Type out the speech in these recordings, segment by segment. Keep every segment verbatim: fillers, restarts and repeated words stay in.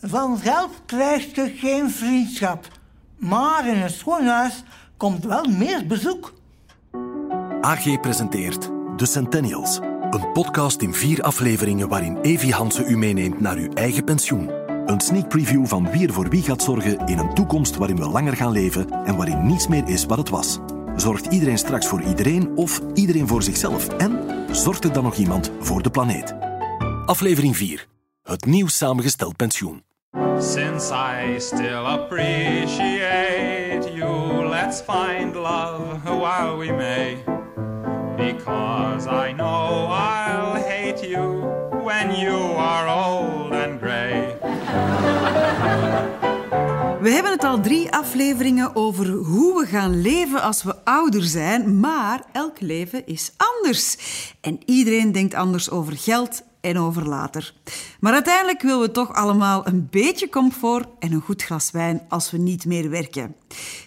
Van geld krijgt je geen vriendschap. Maar in het schoonhuis komt wel meer bezoek. A G presenteert The Centennials. Een podcast in vier afleveringen waarin Evi Hansen u meeneemt naar uw eigen pensioen. Een sneak preview van wie er voor wie gaat zorgen in een toekomst waarin we langer gaan leven en waarin niets meer is wat het was. Zorgt iedereen straks voor iedereen of iedereen voor zichzelf? En zorgt er dan nog iemand voor de planeet? Aflevering vier. Het nieuw samengesteld pensioen. Since I still appreciate you, let's find love while we may. Because I know I'll hate you when you are old and grey. We hebben het al drie afleveringen over hoe we gaan leven als we ouder zijn. Maar elk leven is anders. En iedereen denkt anders over geld en over later. Maar uiteindelijk willen we toch allemaal een beetje comfort en een goed glas wijn als we niet meer werken.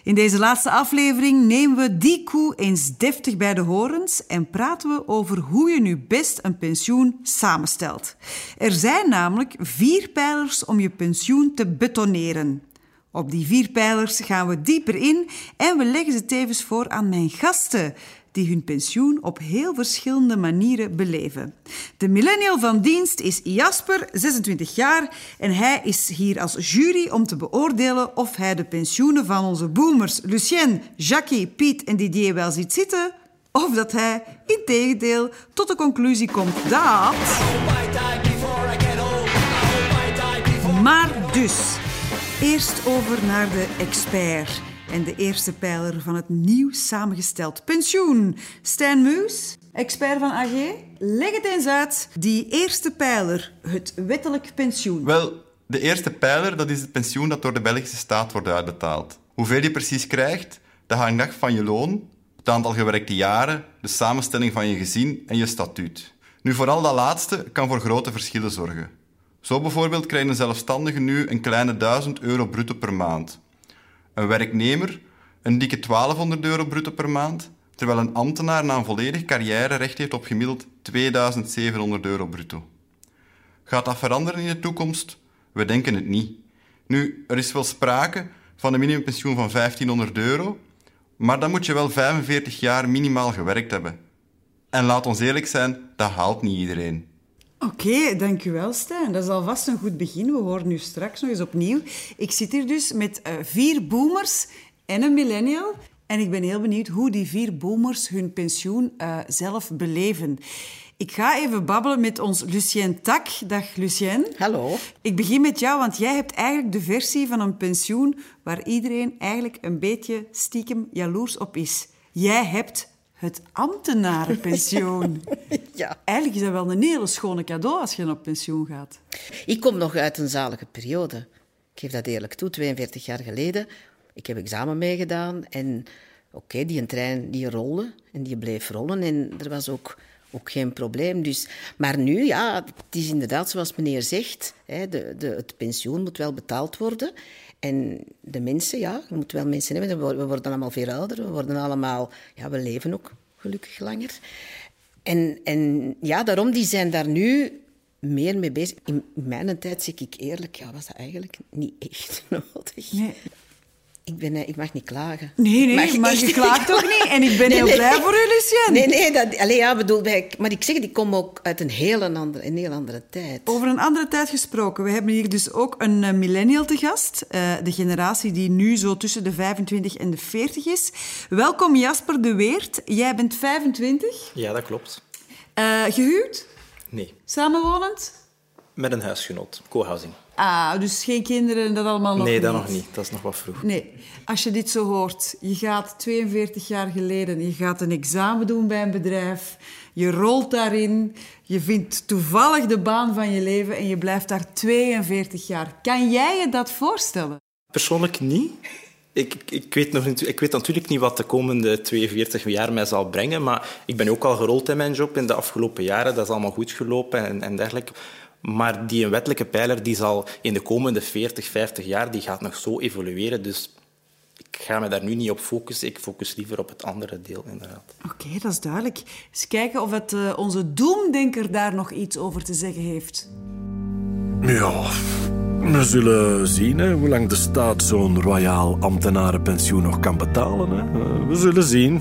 In deze laatste aflevering nemen we die koe eens deftig bij de horens en praten we over hoe je nu best een pensioen samenstelt. Er zijn namelijk vier pijlers om je pensioen te betoneren. Op die vier pijlers gaan we dieper in en we leggen ze tevens voor aan mijn gasten, die hun pensioen op heel verschillende manieren beleven. De millennial van dienst is Jasper, zesentwintig jaar, en hij is hier als jury om te beoordelen of hij de pensioenen van onze boomers Lucien, Jackie, Piet en Didier wel ziet zitten, of dat hij, integendeel, tot de conclusie komt dat... Maar dus, eerst over naar de expert en de eerste pijler van het nieuw samengesteld pensioen. Stijn Muus, expert van A G, leg het eens uit. Die eerste pijler, het wettelijk pensioen. Wel, de eerste pijler, dat is het pensioen dat door de Belgische staat wordt uitbetaald. Hoeveel je precies krijgt, dat hangt af van je loon, het aantal gewerkte jaren, de samenstelling van je gezin en je statuut. Nu, vooral dat laatste kan voor grote verschillen zorgen. Zo bijvoorbeeld krijgt een zelfstandige nu een kleine duizend euro bruto per maand. Een werknemer een dikke twaalfhonderd euro bruto per maand, terwijl een ambtenaar na een volledige carrière recht heeft op gemiddeld tweeduizend zevenhonderd euro bruto. Gaat dat veranderen in de toekomst? We denken het niet. Nu, er is wel sprake van een minimumpensioen van vijftienhonderd euro, maar dan moet je wel vijfenveertig jaar minimaal gewerkt hebben. En laat ons eerlijk zijn, dat haalt niet iedereen. Oké, okay, dankjewel Stijn. Dat is alvast een goed begin. We horen nu straks nog eens opnieuw. Ik zit hier dus met uh, vier boomers en een millennial. En ik ben heel benieuwd hoe die vier boomers hun pensioen uh, zelf beleven. Ik ga even babbelen met ons Lucien Tak. Dag Lucien. Hallo. Ik begin met jou, want jij hebt eigenlijk de versie van een pensioen waar iedereen eigenlijk een beetje stiekem jaloers op is. Jij hebt... het ambtenarenpensioen. Ja. Eigenlijk is dat wel een hele schone cadeau als je dan op pensioen gaat. Ik kom nog uit een zalige periode. Ik geef dat eerlijk toe, tweeënveertig jaar geleden. Ik heb examen meegedaan en oké, okay, die trein die rolde en die bleef rollen en er was ook, ook geen probleem. Dus, maar nu, ja, het is inderdaad zoals meneer zegt, hè, de, de, het pensioen moet wel betaald worden. En de mensen, ja, je moet wel mensen hebben. We worden allemaal veel ouder, we worden allemaal... Ja, we leven ook gelukkig langer. En, en ja, daarom, die zijn daar nu meer mee bezig. In mijn tijd, zeg ik eerlijk, ja, was dat eigenlijk niet echt nodig. Nee. Ik, ben, ik mag niet klagen. Nee, nee, mag maar je klaagt ook niet. En ik ben nee, heel nee. blij voor u, Lucien. Nee, nee, dat, allee, ja, bedoel, maar ik zeg, ik kom ook uit een heel andere, een heel andere tijd. Over een andere tijd gesproken. We hebben hier dus ook een millennial te gast. Uh, de generatie die nu zo tussen de vijfentwintig en de veertig is. Welkom Jasper de Weert. Jij bent vijfentwintig. Ja, dat klopt. Uh, gehuwd? Nee. Samenwonend? Met een huisgenoot, co-housing. Ah, dus geen kinderen en dat allemaal nog niet? Nee, dat niet. nog niet. Dat is nog wat vroeg. Nee. Als je dit zo hoort, je gaat tweeënveertig jaar geleden, je gaat een examen doen bij een bedrijf, je rolt daarin, je vindt toevallig de baan van je leven en je blijft daar tweeënveertig jaar. Kan jij je dat voorstellen? Persoonlijk niet. Ik, ik, weet nog niet, ik weet natuurlijk niet wat de komende tweeënveertig jaar mij zal brengen, maar ik ben ook al gerold in mijn job in de afgelopen jaren. Dat is allemaal goed gelopen en, en dergelijke. Maar die wettelijke pijler die zal in de komende veertig, vijftig jaar die gaat nog zo evolueren. Dus ik ga me daar nu niet op focussen. Ik focus liever op het andere deel, inderdaad. Oké, okay, dat is duidelijk. Eens kijken of het, uh, onze doemdenker daar nog iets over te zeggen heeft. Ja, We zullen zien, hè, hoe lang de staat zo'n royaal ambtenarenpensioen nog kan betalen. Hè. We zullen zien.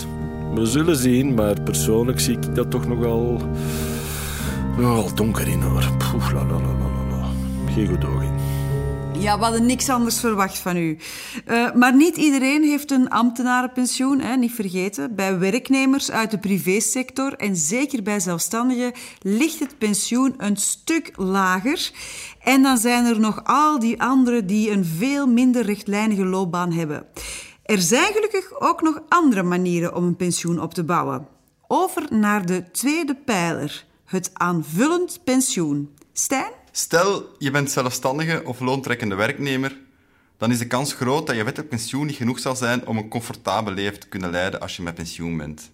We zullen zien, maar persoonlijk zie ik dat toch nogal, nogal donker in, hoor. Poef, la, la, la, la, la. Geen goed oog in. Ja, we hadden niks anders verwacht van u. Uh, maar niet iedereen heeft een ambtenarenpensioen, hè, niet vergeten. Bij werknemers uit de privésector en zeker bij zelfstandigen ligt het pensioen een stuk lager. En dan zijn er nog al die anderen die een veel minder rechtlijnige loopbaan hebben. Er zijn gelukkig ook nog andere manieren om een pensioen op te bouwen. Over naar de tweede pijler, het aanvullend pensioen. Stijn? Stel, je bent zelfstandige of loontrekkende werknemer, dan is de kans groot dat je wettelijk pensioen niet genoeg zal zijn om een comfortabel leven te kunnen leiden als je met pensioen bent.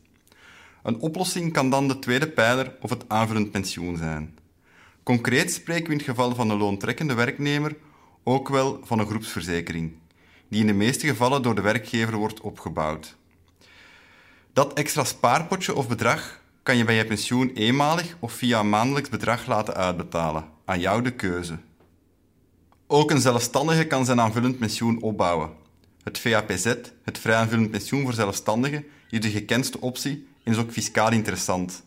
Een oplossing kan dan de tweede pijler of het aanvullend pensioen zijn. Concreet spreken we in het geval van een loontrekkende werknemer ook wel van een groepsverzekering, die in de meeste gevallen door de werkgever wordt opgebouwd. Dat extra spaarpotje of bedrag kan je bij je pensioen eenmalig of via een maandelijks bedrag laten uitbetalen. Aan jou de keuze. Ook een zelfstandige kan zijn aanvullend pensioen opbouwen. Het V A P Z, het vrij aanvullend pensioen voor zelfstandigen, is de gekendste optie en is ook fiscaal interessant.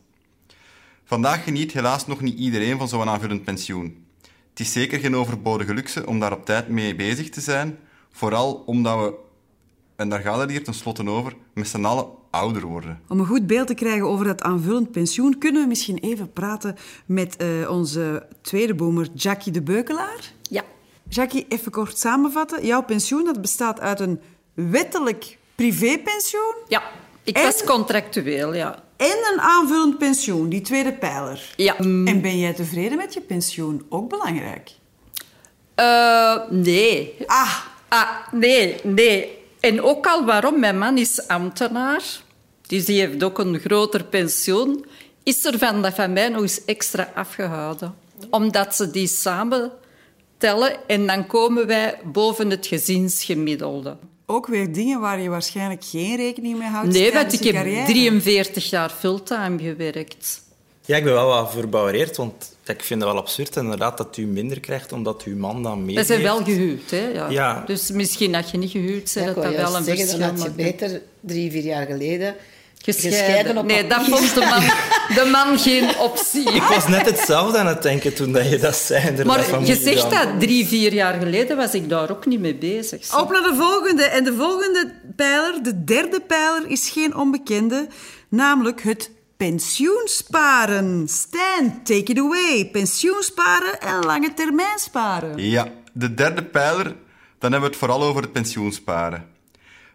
Vandaag geniet helaas nog niet iedereen van zo'n aanvullend pensioen. Het is zeker geen overbodige luxe om daar op tijd mee bezig te zijn, vooral omdat we, en daar gaat het hier tenslotte over, met z'n allen ouder worden. Om een goed beeld te krijgen over dat aanvullend pensioen, kunnen we misschien even praten met uh, onze tweede boomer, Jackie de Beukelaar. Ja. Jackie, even kort samenvatten. Jouw pensioen dat bestaat uit een wettelijk privépensioen. Ja, ik en... was contractueel, ja. En een aanvullend pensioen, die tweede pijler. Ja. En ben jij tevreden met je pensioen? Ook belangrijk. Uh, nee. Ah. Ah, nee, nee. En ook al waarom, mijn man is ambtenaar, dus die heeft ook een groter pensioen, is er van dat van mij nog eens extra afgehouden. Omdat ze die samen tellen en dan komen wij boven het gezinsgemiddelde. Ook weer dingen waar je waarschijnlijk geen rekening mee houdt. Nee, want ik heb carrière. drieënveertig jaar fulltime gewerkt. Ja, ik ben wel wat verbouwereerd, want ik vind het wel absurd inderdaad dat u minder krijgt omdat uw man dan meer. We zijn heeft. Wel gehuwd, hè? Ja. Ja. Dus misschien dat je niet gehuwd bent, ja, dat dat wel een verschil maakt. Dat had je beter drie, vier jaar geleden gescheiden, gescheiden op Nee, dat vond de man, de man geen optie. Ik was net hetzelfde aan het denken toen dat je dat zei. Maar je zegt dat drie, vier jaar geleden was ik daar ook niet mee bezig. Zo. Op naar de volgende. En de volgende pijler, de derde pijler, is geen onbekende, namelijk het pensioensparen. Stijn, take it away. Pensioensparen en lange termijn sparen. Ja, de derde pijler, dan hebben we het vooral over het pensioensparen.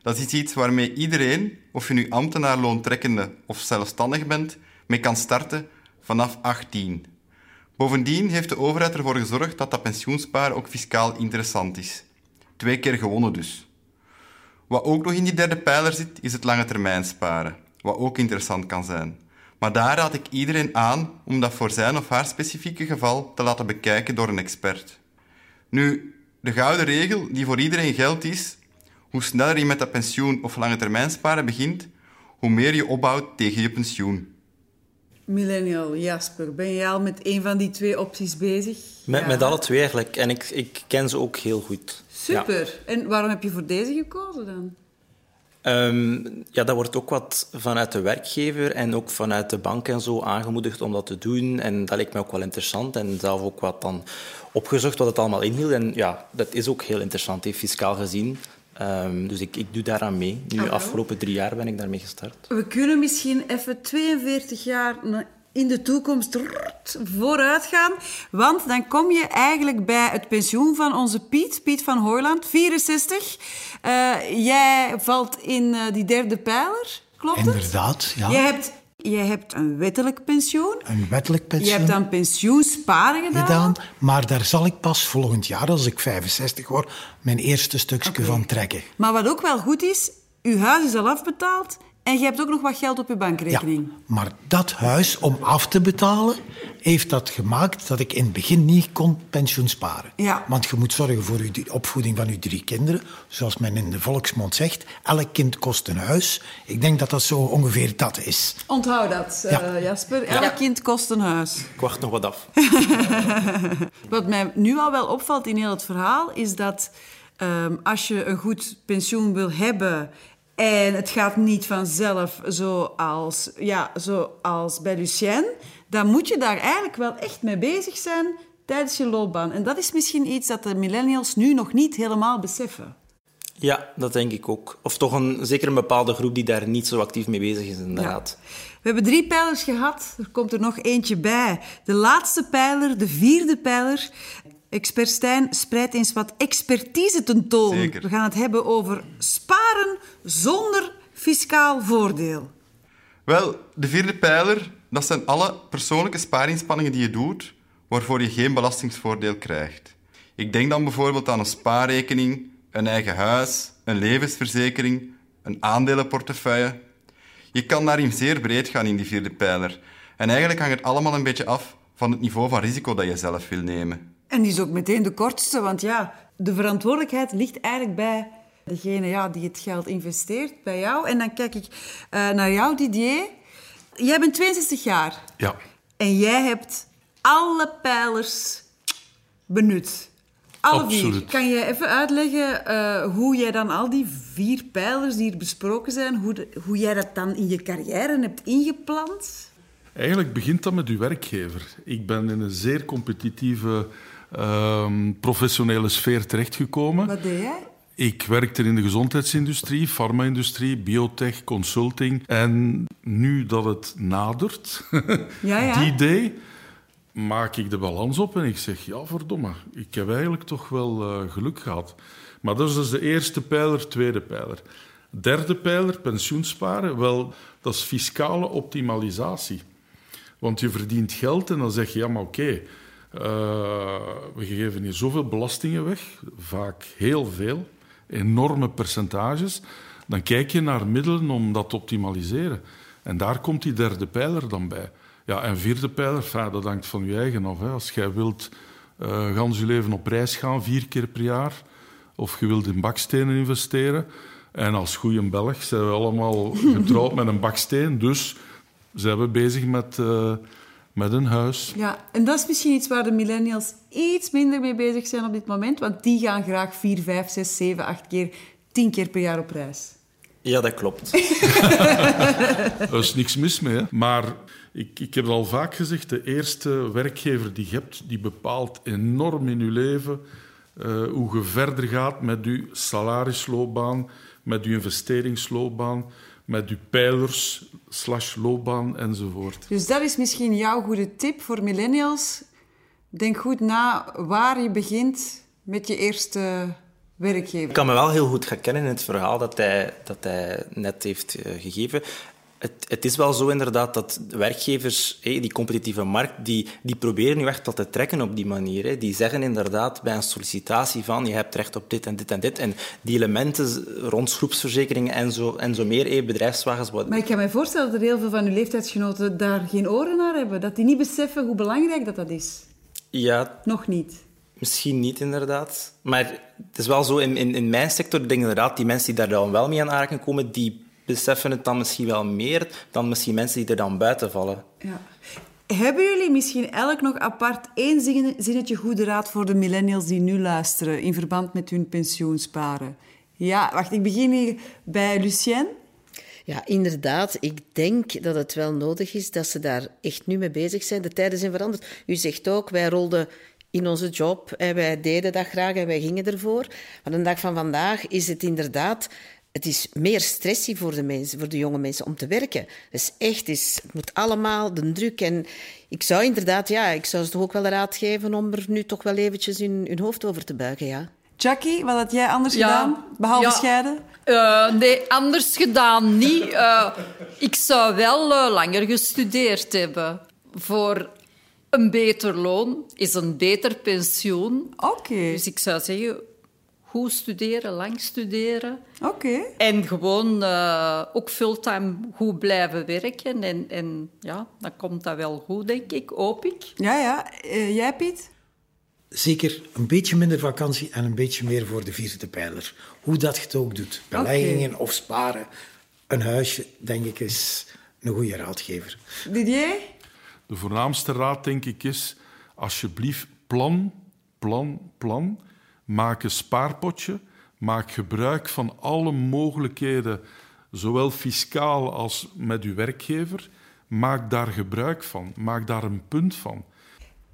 Dat is iets waarmee iedereen, of je nu ambtenaar, loontrekkende of zelfstandig bent, mee kan starten vanaf achttien. Bovendien heeft de overheid ervoor gezorgd dat dat pensioensparen ook fiscaal interessant is. Twee keer gewonnen dus. Wat ook nog in die derde pijler zit, is het lange termijn sparen, wat ook interessant kan zijn. Maar daar raad ik iedereen aan om dat voor zijn of haar specifieke geval te laten bekijken door een expert. Nu, de gouden regel die voor iedereen geldt is: hoe sneller je met dat pensioen of lange termijn sparen begint, hoe meer je opbouwt tegen je pensioen. Millennial, Jasper, ben jij al met een van die twee opties bezig? Met, ja. met alle twee eigenlijk. En ik, ik ken ze ook heel goed. Super. Ja. En waarom heb je voor deze gekozen dan? Um, ja, dat wordt ook wat vanuit de werkgever en ook vanuit de bank en zo aangemoedigd om dat te doen. En dat leek me ook wel interessant. En zelf ook wat dan opgezocht wat het allemaal inhield. En ja, dat is ook heel interessant, he, fiscaal gezien. Um, dus ik, ik doe daaraan mee. Nu, de afgelopen drie jaar ben ik daarmee gestart. We kunnen misschien even tweeënveertig jaar in de toekomst vooruit gaan. Want dan kom je eigenlijk bij het pensioen van onze Piet, Piet van Hooyland, vierenzestig. Uh, jij valt in uh, die derde pijler, klopt het? Inderdaad, ja. Je hebt, je hebt een wettelijk pensioen. Een wettelijk pensioen. Je hebt dan pensioensparen gedaan. gedaan. Maar daar zal ik pas volgend jaar, als ik vijfenzestig word, mijn eerste stukje okay. van trekken. Maar wat ook wel goed is, uw huis is al afbetaald En je hebt ook nog wat geld op je bankrekening. Ja, maar dat huis om af te betalen heeft dat gemaakt dat ik in het begin niet kon pensioen sparen. Ja. Want je moet zorgen voor de opvoeding van je drie kinderen. Zoals men in de volksmond zegt, elk kind kost een huis. Ik denk dat dat zo ongeveer dat is. Onthoud dat, ja. uh, Jasper. Elk ja. kind kost een huis. Ik wacht nog wat af. Wat mij nu al wel opvalt in heel het verhaal is dat um, als je een goed pensioen wil hebben... En het gaat niet vanzelf zoals, ja, zoals bij Lucien. Dan moet je daar eigenlijk wel echt mee bezig zijn tijdens je loopbaan. En dat is misschien iets dat de millennials nu nog niet helemaal beseffen. Ja, dat denk ik ook. Of toch een, zeker een bepaalde groep die daar niet zo actief mee bezig is, inderdaad. Ja. We hebben drie pijlers gehad. Er komt er nog eentje bij. De laatste pijler, de vierde pijler... Expert Stijn spreidt eens wat expertise tentoon. Zeker. We gaan het hebben over sparen zonder fiscaal voordeel. Wel, de vierde pijler, dat zijn alle persoonlijke spaarinspanningen die je doet, waarvoor je geen belastingsvoordeel krijgt. Ik denk dan bijvoorbeeld aan een spaarrekening, een eigen huis, een levensverzekering, een aandelenportefeuille. Je kan daarin zeer breed gaan in die vierde pijler. En eigenlijk hangt het allemaal een beetje af van het niveau van risico dat je zelf wil nemen. En die is ook meteen de kortste, want ja, de verantwoordelijkheid ligt eigenlijk bij degene ja, die het geld investeert, bij jou. En dan kijk ik uh, naar jou, Didier. Jij bent tweeënzestig jaar. Ja. En jij hebt alle pijlers benut. Alle Absoluut. Vier. Kan jij even uitleggen uh, hoe jij dan al die vier pijlers die hier besproken zijn, hoe, de, hoe jij dat dan in je carrière hebt ingeplant? Eigenlijk begint dat met uw werkgever. Ik ben in een zeer competitieve... Um, professionele sfeer terechtgekomen. Wat deed jij? Ik werkte in de gezondheidsindustrie, farma-industrie, biotech, consulting. En nu dat het nadert, ja, ja. die day, maak ik de balans op en ik zeg, ja, verdomme, ik heb eigenlijk toch wel uh, geluk gehad. Maar dat is dus de eerste pijler, tweede pijler. Derde pijler, pensioensparen, wel, dat is fiscale optimalisatie. Want je verdient geld en dan zeg je, ja, maar oké, okay, Uh, we geven hier zoveel belastingen weg, vaak heel veel, enorme percentages. Dan kijk je naar middelen om dat te optimaliseren. En daar komt die derde pijler dan bij. Ja, en vierde pijler, ja, dat hangt van je eigen af. Hè. Als jij wilt uh, gans je leven op reis gaan, vier keer per jaar, of je wilt in bakstenen investeren. En als goeie Belg zijn we allemaal getrouwd met een baksteen, dus zijn we bezig met... Uh, Met een huis. Ja, en dat is misschien iets waar de millennials iets minder mee bezig zijn op dit moment. Want die gaan graag vier, vijf, zes, zeven, acht keer, tien keer per jaar op reis. Ja, dat klopt. Er is niks mis mee. Hè? Maar ik, ik heb het al vaak gezegd. De eerste werkgever die je hebt, die bepaalt enorm in je leven uh, hoe je verder gaat met je salarisloopbaan, met je investeringsloopbaan, met uw pijlers, slash loopbaan enzovoort. Dus dat is misschien jouw goede tip voor millennials. Denk goed na waar je begint met je eerste werkgever. Ik kan me wel heel goed herkennen in het verhaal dat hij, dat hij net heeft gegeven. Het, het is wel zo inderdaad dat werkgevers, hé, die competitieve markt, die, die proberen nu echt dat te trekken op die manier. Hé. Die zeggen inderdaad bij een sollicitatie van je hebt recht op dit en dit en dit. En die elementen rond groepsverzekeringen en zo, en zo meer, hé, bedrijfswagens. Wat... Maar ik kan me voorstellen dat er heel veel van uw leeftijdsgenoten daar geen oren naar hebben. Dat die niet beseffen hoe belangrijk dat, dat is. Ja. Nog niet. Misschien niet, inderdaad. Maar het is wel zo, in, in, in mijn sector, denk ik inderdaad, die mensen die daar dan wel mee aan aanraking komen, die... beseffen het dan misschien wel meer dan misschien mensen die er dan buiten vallen. Ja. Hebben jullie misschien elk nog apart één zinnetje goede raad voor de millennials die nu luisteren in verband met hun pensioensparen? Ja, wacht, ik begin hier bij Lucien. Ja, inderdaad. Ik denk dat het wel nodig is dat ze daar echt nu mee bezig zijn. De tijden zijn veranderd. U zegt ook, wij rolden in onze job en wij deden dat graag en wij gingen ervoor. Maar de dag van vandaag is het inderdaad... Het is meer stressie voor de, mensen, voor de jonge mensen om te werken. Dus echt, is, het moet allemaal, de druk. En ik zou inderdaad, ja, ik zou ze toch ook wel raad geven om er nu toch wel eventjes hun, hun hoofd over te buigen, ja. Jackie, wat had jij anders ja. gedaan, behalve ja. scheiden? Uh, nee, anders gedaan niet. Uh, ik zou wel uh, langer gestudeerd hebben. Voor een beter loon is een beter pensioen. Oké. Okay. Dus ik zou zeggen... Goed studeren, lang studeren. Oké. Okay. En gewoon uh, ook fulltime goed blijven werken. En, en ja, dan komt dat wel goed, denk ik. Hoop ik. Ja, ja. Uh, jij, Piet? Zeker een beetje minder vakantie en een beetje meer voor de vierde pijler. Hoe dat je het ook doet. Beleggingen okay. of sparen. Een huisje, denk ik, is een goede raadgever. Didier? De voornaamste raad, denk ik, is... Alsjeblieft, plan, plan, plan... Maak een spaarpotje, maak gebruik van alle mogelijkheden, zowel fiscaal als met uw werkgever. Maak daar gebruik van, maak daar een punt van.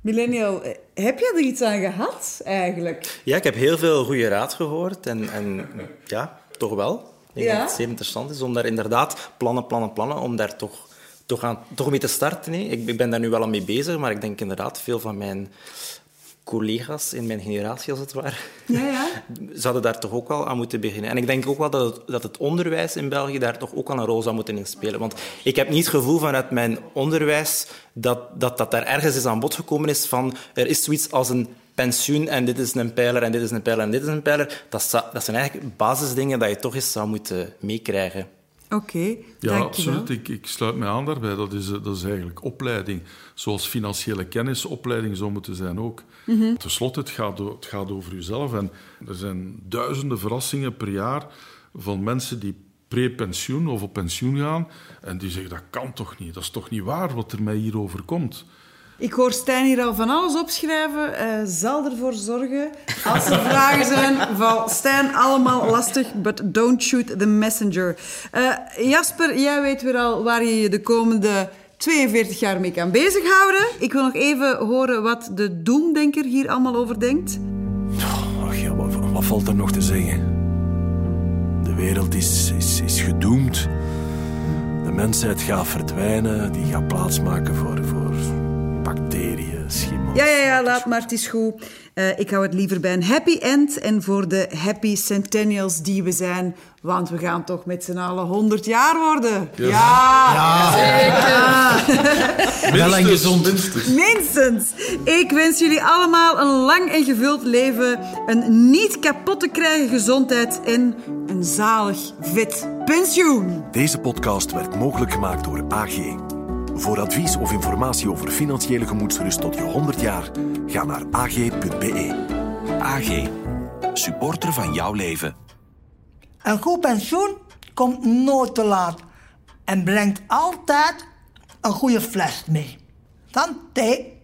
Millennial, heb je er iets aan gehad eigenlijk? Ja, ik heb heel veel goede raad gehoord en, en ja, toch wel. Ik ja? denk dat het zeer interessant is om daar inderdaad plannen, plannen, plannen, om daar toch, toch, aan, toch mee te starten. Nee? Ik, ik ben daar nu wel aan mee bezig, maar ik denk inderdaad veel van mijn... collega's in mijn generatie, als het ware, ja, ja. zouden daar toch ook wel aan moeten beginnen. En ik denk ook wel dat het, dat het onderwijs in België daar toch ook al een rol zou moeten in spelen. Want ik heb niet het gevoel vanuit mijn onderwijs dat dat, dat daar ergens is aan bod gekomen is van er is zoiets als een pensioen en dit is een pijler en dit is een pijler en dit is een pijler. Dat, dat zijn eigenlijk basisdingen dat je toch eens zou moeten meekrijgen. Oké, okay, ja, absoluut. Ik, ik sluit mij aan daarbij. Dat is, dat is eigenlijk opleiding. Zoals financiële kennisopleiding zou moeten zijn ook. Mm-hmm. Ten slotte, het gaat, het gaat over uzelf. En er zijn duizenden verrassingen per jaar van mensen die pre-pensioen of op pensioen gaan. En die zeggen, dat kan toch niet? Dat is toch niet waar wat er mij hierover komt? Ik hoor Stijn hier al van alles opschrijven. Uh, zal ervoor zorgen. Als er vragen zijn van Stijn, allemaal lastig, but don't shoot the messenger. Uh, Jasper, jij weet weer al waar je je de komende tweeënveertig jaar mee kan bezighouden. Ik wil nog even horen wat de doemdenker hier allemaal over denkt. Ach ja, wat, wat valt er nog te zeggen? De wereld is, is, is gedoemd. De mensheid gaat verdwijnen. Die gaat plaatsmaken voor... voor bacteriën, schimmels... Ja, ja, ja, laat maar, het is goed. Uh, ik hou het liever bij een happy end en voor de happy centennials die we zijn. Want we gaan toch met z'n allen honderd jaar worden. Yes. Ja, ja, zeker. Ja. Minstens. Wel en gezond. Minstens. Minstens. Ik wens jullie allemaal een lang en gevuld leven, een niet kapot te krijgen gezondheid en een zalig, vet pensioen. Deze podcast werd mogelijk gemaakt door A G. Voor advies of informatie over financiële gemoedsrust tot je honderd jaar, ga naar a g punt b e. A G, supporter van jouw leven. Een goed pensioen komt nooit te laat en brengt altijd een goede fles mee. Santé.